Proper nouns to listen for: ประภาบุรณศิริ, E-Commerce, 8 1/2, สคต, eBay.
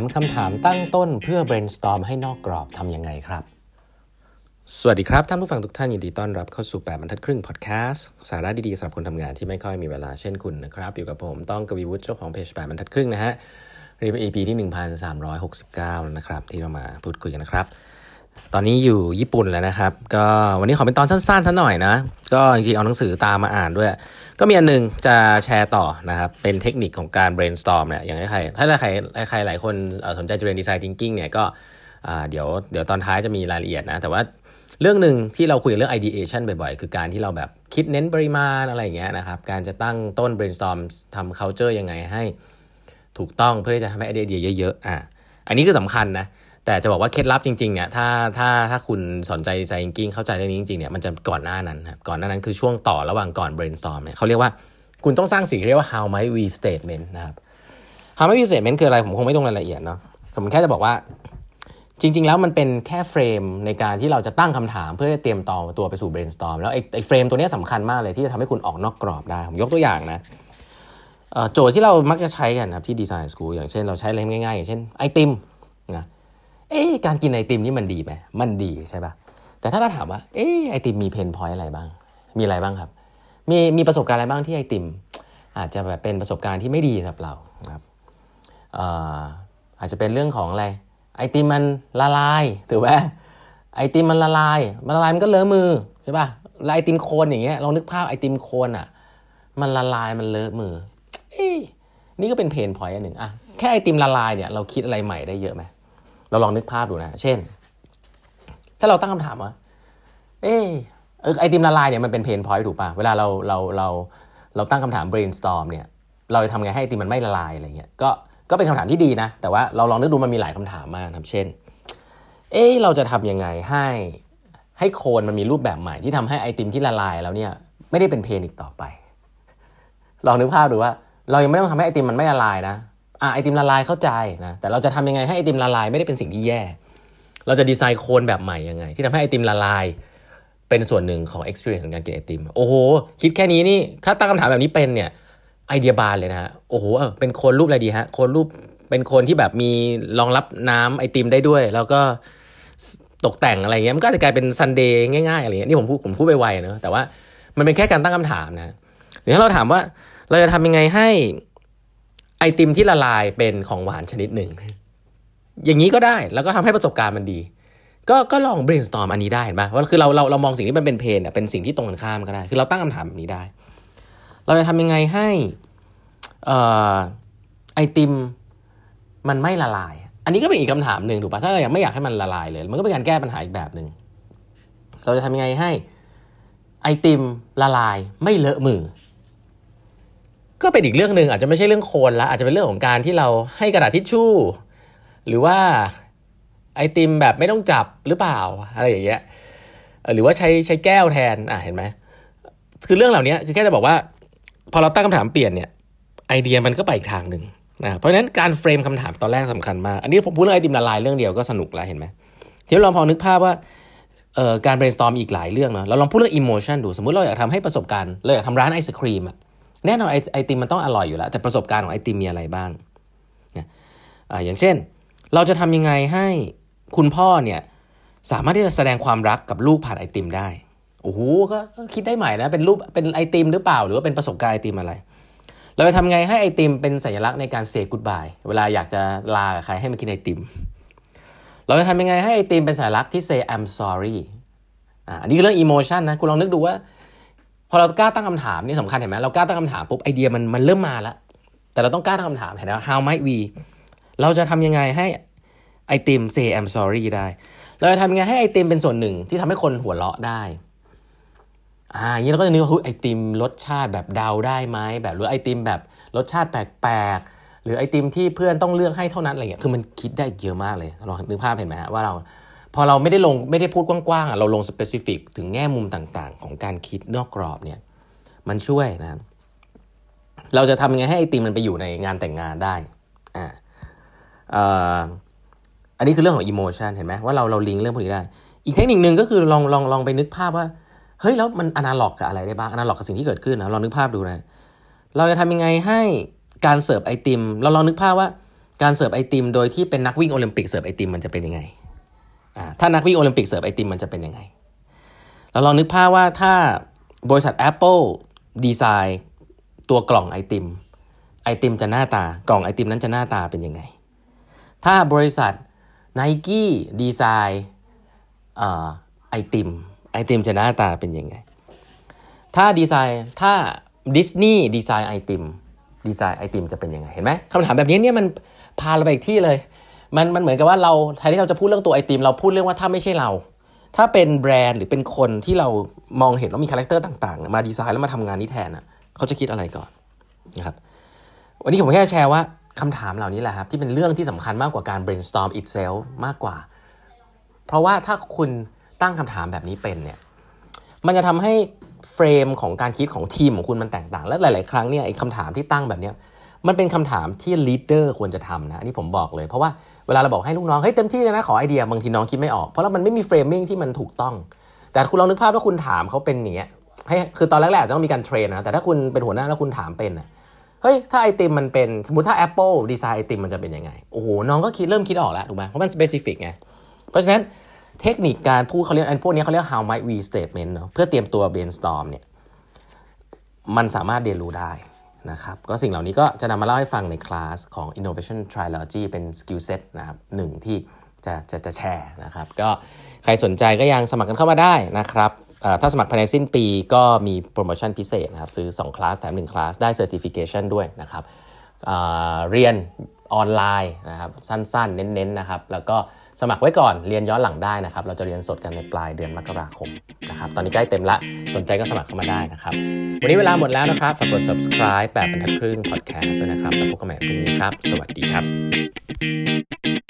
ามคำถามตั้งต้นเพื่อ brainstorm ให้นอกกรอบทำยังไงครับสวัสดีครับท่านผู้ฟังทุกท่านยินดีต้อนรับเข้าสู่8บรรทัดครึ่งพอดแคสต์สาระดีๆสำหรับคนทำงานที่ไม่ค่อยมีเวลาเช่นคุณนะครับอยู่กับผมต้องกวีวุฒิเจ้าของเพจ8บรรทัดครึ่งนะฮะรีบ EP ที่ 1369 แล้วนะครับที่เรามาพูดคุยกันนะครับตอนนี้อยู่ญี่ปุ่นแล้วนะครับก็วันนี้ขอเป็นตอนสั้นๆซะหน่อยนะก็จริงๆเอาหนังสือตามมาอ่านด้วยก็มีอันนึงจะแชร์ต่อนะครับเป็นเทคนิคของการ brainstorm เนี่ยอย่างถ้าใครหลายคนสนใจจะเรียน design thinking เนี่ยก็เดี๋ยวตอนท้ายจะมีรายละเอียดนะแต่ว่าเรื่องนึงที่เราคุยเรื่อง ideation บ่อยๆคือการที่เราแบบคิดเน้นปริมาณอะไรอย่างเงี้ยนะครับการจะตั้งต้น brainstorm ทำ culture ยังไงให้ถูกต้องเพื่อที่จะทำให้ไอเดียเยอะๆอันนี้คือสำคัญนะแต่จะบอกว่าเคล็ดลับจริงๆเนี่ยถ้าคุณสนใจ design thinking เข้าใจเรื่องนี้จริงๆเนี่ยมันจะก่อนหน้านั้นคือช่วงต่อระหว่างก่อน brainstorm เนี่ยเขาเรียกว่าคุณต้องสร้างสิ่งเรียกว่า how might we statement นะครับ how might we statement คืออะไรผมคงไม่ต้องรายละเอียดเนาะผมแค่จะบอกว่าจริงๆแล้วมันเป็นแค่เฟรมในการที่เราจะตั้งคำถามเพื่อเตรียมตัวไปสู่ brainstorm แล้วไอ้เฟรมตัวนี้สำคัญมากเลยที่จะทำให้คุณออกนอกกรอบได้ผมยกตัวอย่างนะโจทย์ที่เรามักจะใช้กันครับที่ design school อย่างเช่นเราใช้อะไรง่ายๆอย่างเช่นไอติมนะการกินไอติมนี่มันดีไหมมันดีใช่ป่ะแต่ถ้าเราถามว่าไอติมมีเพนพอยต์อะไรบ้างมีอะไรบ้างครับมีประสบการณ์อะไรบ้างที่ไอติมอาจจะแบบเป็นประสบการณ์ที่ไม่ดีสำหรับเราครับอาจจะเป็นเรื่องของอะไรไอติมมันละลายถูกไหมไอติมมันละลายมันก็เลอะมือใช่ป่ะไอติมโคนอย่างเงี้ยลองนึกภาพไอติมโคนอ่ะมันละลายมันเลอะมือนี่ก็เป็นเพนพอยต์อันหนึ่งอะแค่ไอติมละลายเนี่ยเราคิดอะไรใหม่ได้เยอะไหมเราลองนึกภาพดูนะเช่นถ้าเราตั้งคำถามว่าไอติมละลายเนี่ยมันเป็นเพนพอยต์ถูกป่ะเวลาเราตั้งคำถาม brainstorm เนี่ยเราจะทำไงให้ไอติมมันไม่ละลายอะไรเงี้ยก็เป็นคำถามที่ดีนะแต่ว่าเราลองนึกดูมันมีหลายคำถามมากครับเช่นเราจะทำยังไงให้โคนมันมีรูปแบบใหม่ที่ทำให้ไอติมที่ละลายแล้วเนี่ยไม่ได้เป็นเพนอีกต่อไปลองนึกภาพดูว่าเรายังไม่ต้องทำให้ไอติมมันไม่ละลายนะไอติมละลายเข้าใจนะแต่เราจะทำยังไงให้ไอติมละลายไม่ได้เป็นสิ่งที่แย่เราจะดีไซน์โคนแบบใหม่ยังไงที่ทำให้ไอติมละลายเป็นส่วนหนึ่งของ experience ของการกินไอติมโอ้โหคิดแค่นี้นี่ถ้าตั้งคำถามแบบนี้เป็นเนี่ยไอเดียบานเลยนะฮะโอ้โหเป็นโคนรูปอะไรดีฮะโคนรูปเป็นโคนที่แบบมีรองรับน้ำไอติมได้ด้วยแล้วก็ตกแต่งอะไรเงี้ยมันก็จะกลายเป็นซันเดย์ง่ายๆอะไรเงี้ยนี่ผมพูดไปไวเนอะแต่ว่ามันเป็นแค่การตั้งคำถามนะเดี๋ยวถ้าเราถามว่าเราจะทำยังไงให้ไอติมที่ละลายเป็นของหวานชนิดหนึ่งอย่างนี้ก็ได้แล้วก็ทำให้ประสบการณ์มันดีก็ลอง brainstorm อันนี้ได้เห็นป่ะว่าคือเรามองสิ่งที่มันเป็นเพนเป็นสิ่งที่ตรงกันข้ามก็ได้คือเราตั้งคำถามแบบนี้ได้เราจะทำยังไงให้ไอติมมันไม่ละลายอันนี้ก็เป็นอีกคำถามหนึ่งถูกป่ะถ้าเรายังไม่อยากให้มันละลายเลยมันก็เป็นการแก้ปัญหาอีกแบบนึงเราจะทำยังไงให้ไอติมละลายไม่เลอะมือก็เป็นอีกเรื่องนึงอาจจะไม่ใช่เรื่องโคนละอาจจะเป็นเรื่องของการที่เราให้กระดาษทิชชู่หรือว่าไอติมแบบไม่ต้องจับหรือเปล่าอะไรอย่างเงี้ยหรือว่าใช้แก้วแทนเห็นไหมคือเรื่องเหล่านี้คือแค่จะบอกว่าพอเราตั้งคำถามเปลี่ยนเนี่ยไอเดียมันก็ไปอีกทางนึงนะเพราะฉะนั้นการเฟรมคำถามตอนแรกสำคัญมากอันนี้ผมพูดเรื่องไอติมละลายเรื่องเดียวก็สนุกแล้วเห็นไหมทีนี้เราพอนึกภาพว่าการ brainstorm อีกหลายเรื่องเนาะเราลองพูดเรื่อง emotion ดูสมมติเราอยากทำให้ประสบการณ์เราอยากทำร้านไอศครีมแน่นอนไอติมมันต้องอร่อยอยู่แล้วแต่ประสบการณ์ของไอติมมีอะไรบ้างนะอย่างเช่นเราจะทำยังไงให้คุณพ่อเนี่ยสามารถที่จะแสดงความรักกับลูกผ่านไอติมได้โอ้โหก็คิดได้ใหม่นะเป็นรูปเป็นไอติมหรือเปล่าหรือว่าเป็นประสบการณ์ไอติมอะไรเราจะทำไงให้ไอติมเป็นสัญลักษณ์ในการเซย์กู๊ดบายเวลาอยากจะลาใครให้มากินไอติมเราจะทำยังไงให้ไอติมเป็นสัญลักษณ์ที่เซย์ I'm sorry อันนี้คือเรื่อง emotion นะคุณลองนึกดูว่าพอเรากล้าตั้งคำถามนี่สำคัญเห็นไหมเรากล้าตั้งคำถามปุ๊บไอเดียมันเริ่มมาแล้วแต่เราต้องกล้าตั้งคำถามเห็นไหม How might we เราจะทำยังไงให้ไอติม say I'm sorry ได้เราจะทำยังไงให้ไอติมเป็นส่วนหนึ่งที่ทำให้คนหัวเราะได้อย่างนี้เราก็จะนึกว่าไอติมรสชาติแบบเดาได้ไหมแบบหรือไอติมแบบรสชาติแปลกๆหรือไอติมที่เพื่อนต้องเลือกให้เท่านั้นอะไรเงี้ยคือมันคิดได้เยอะมากเลยลองนึกภาพเห็นไหมว่าเราพอเราไม่ได้พูดกว้างๆเราลง specific ถึงแง่มุมต่างๆของการคิดนอกกรอบเนี่ยมันช่วยนะครับเราจะทำยังไงให้ไอติมมันไปอยู่ในงานแต่งงานได้อันนี้คือเรื่องของ emotion เห็นไหมว่าเราลิงก์เรื่องพวกนี้ได้อีกเทคนิคนึงก็คือลองไปนึกภาพว่าเฮ้ยแล้วมันอนาล็อกกับอะไรได้บ้างอนาล็อกกับสิ่งที่เกิดขึ้นนะลองนึกภาพดูนะเราจะทำยังไงให้การเสิร์ฟไอติมเราลองนึกภาพว่า การเสิร์ฟไอติมโดยที่เป็นนักวิ่งโอลิมปิกเสิร์ฟไอติมมันจะเป็นยังไงถ้านักวิ่งโอลิมปิกเสิร์ฟไอติมมันจะเป็นยังไงแล้วลองนึกภาพว่าถ้าบริษัท Apple ดีไซน์ตัวกล่องไอติมจะหน้าตากล่องไอติมนั้นจะหน้าตาเป็นยังไงถ้าบริษัท Nike ดีไซน์ไอติมจะหน้าตาเป็นยังไงถ้า Disney ดีไซน์ไอติมจะเป็นยังไงเห็นไหมคำถามแบบนี้เนี่ยมันพาเราไปอีกที่เลยมันเหมือนกับว่าเราแทนที่เราจะพูดเรื่องตัวไอติมเราพูดเรื่องว่าถ้าไม่ใช่เราถ้าเป็นแบรนด์หรือเป็นคนที่เรามองเห็นว่ามีคาแรคเตอร์ต่างๆมาดีไซน์แล้วมาทำงานนี้แทนอ่ะเขาจะคิดอะไรก่อนนะครับวันนี้ผมแค่แชร์ว่าคำถามเหล่านี้แหละครับที่เป็นเรื่องที่สำคัญมากกว่าการ brainstorm itself มากกว่าเพราะว่าถ้าคุณตั้งคำถามแบบนี้เป็นเนี่ยมันจะทำให้เฟรมของการคิดของทีมของคุณมันแตกต่างและหลายๆครั้งเนี่ยไอ้คำถามที่ตั้งแบบเนี้ยมันเป็นคำถามที่ลีดเดอร์ควรจะทำนะอันนี้ผมบอกเลยเพราะว่าเวลาเราบอกให้ลูกน้องเฮ้ยเต็มที่เลยนะขอไอเดียบางทีน้องคิดไม่ออกเพราะว่ามันไม่มีเฟรมมิ่งที่มันถูกต้องแต่คุณลองนึกภาพว่าคุณถามเขาเป็นอย่างเงี้ยให้คือตอนแรกๆอาจจะต้องมีการเทรนนะแต่ถ้าคุณเป็นหัวหน้าแล้วคุณถามเป็นนะเฮ้ยถ้าไอติมมันเป็นสมมติถ้า Apple ดีไซน์ไอติมมันจะเป็นยังไงโอ้โหน้องก็เริ่มคิดออกแล้วถูกมั้ยเพราะมันสเปซิฟิกไงเพราะฉะนั้นเทคนิคการพูดเขาเรียกอันพวกนี้เขาเรียก how might we statement เนาะเพื่อเตรียมตัว brainstorm เนี่ยมันสามารถเรียนรู้ได้นะครับก็สิ่งเหล่านี้ก็จะนำมาเล่าให้ฟังในคลาสของ Innovation Trilogy เป็น skill set นะครับหนึ่งที่จะแชร์นะครับก็ใครสนใจก็ยังสมัครกันเข้ามาได้นะครับถ้าสมัครภายในสิ้นปีก็มีโปรโมชั่นพิเศษนะครับซื้อ2คลาสแถม1คลาสได้ certification ด้วยนะครับเรียนออนไลน์นะครับสั้นๆเน้นๆนะครับแล้วก็สมัครไว้ก่อนเรียนย้อนหลังได้นะครับเราจะเรียนสดกันในปลายเดือนมกราคมนะครับตอนนี้ใกล้เต็มละสนใจก็สมัครเข้ามาได้นะครับวันนี้เวลาหมดแล้วนะครับฝากกด subscribe แบบบรรทัดครึ่ง podcast ด้วยนะครับแล้วพบกันใหม่พรุ่งนี้ครับสวัสดีครับ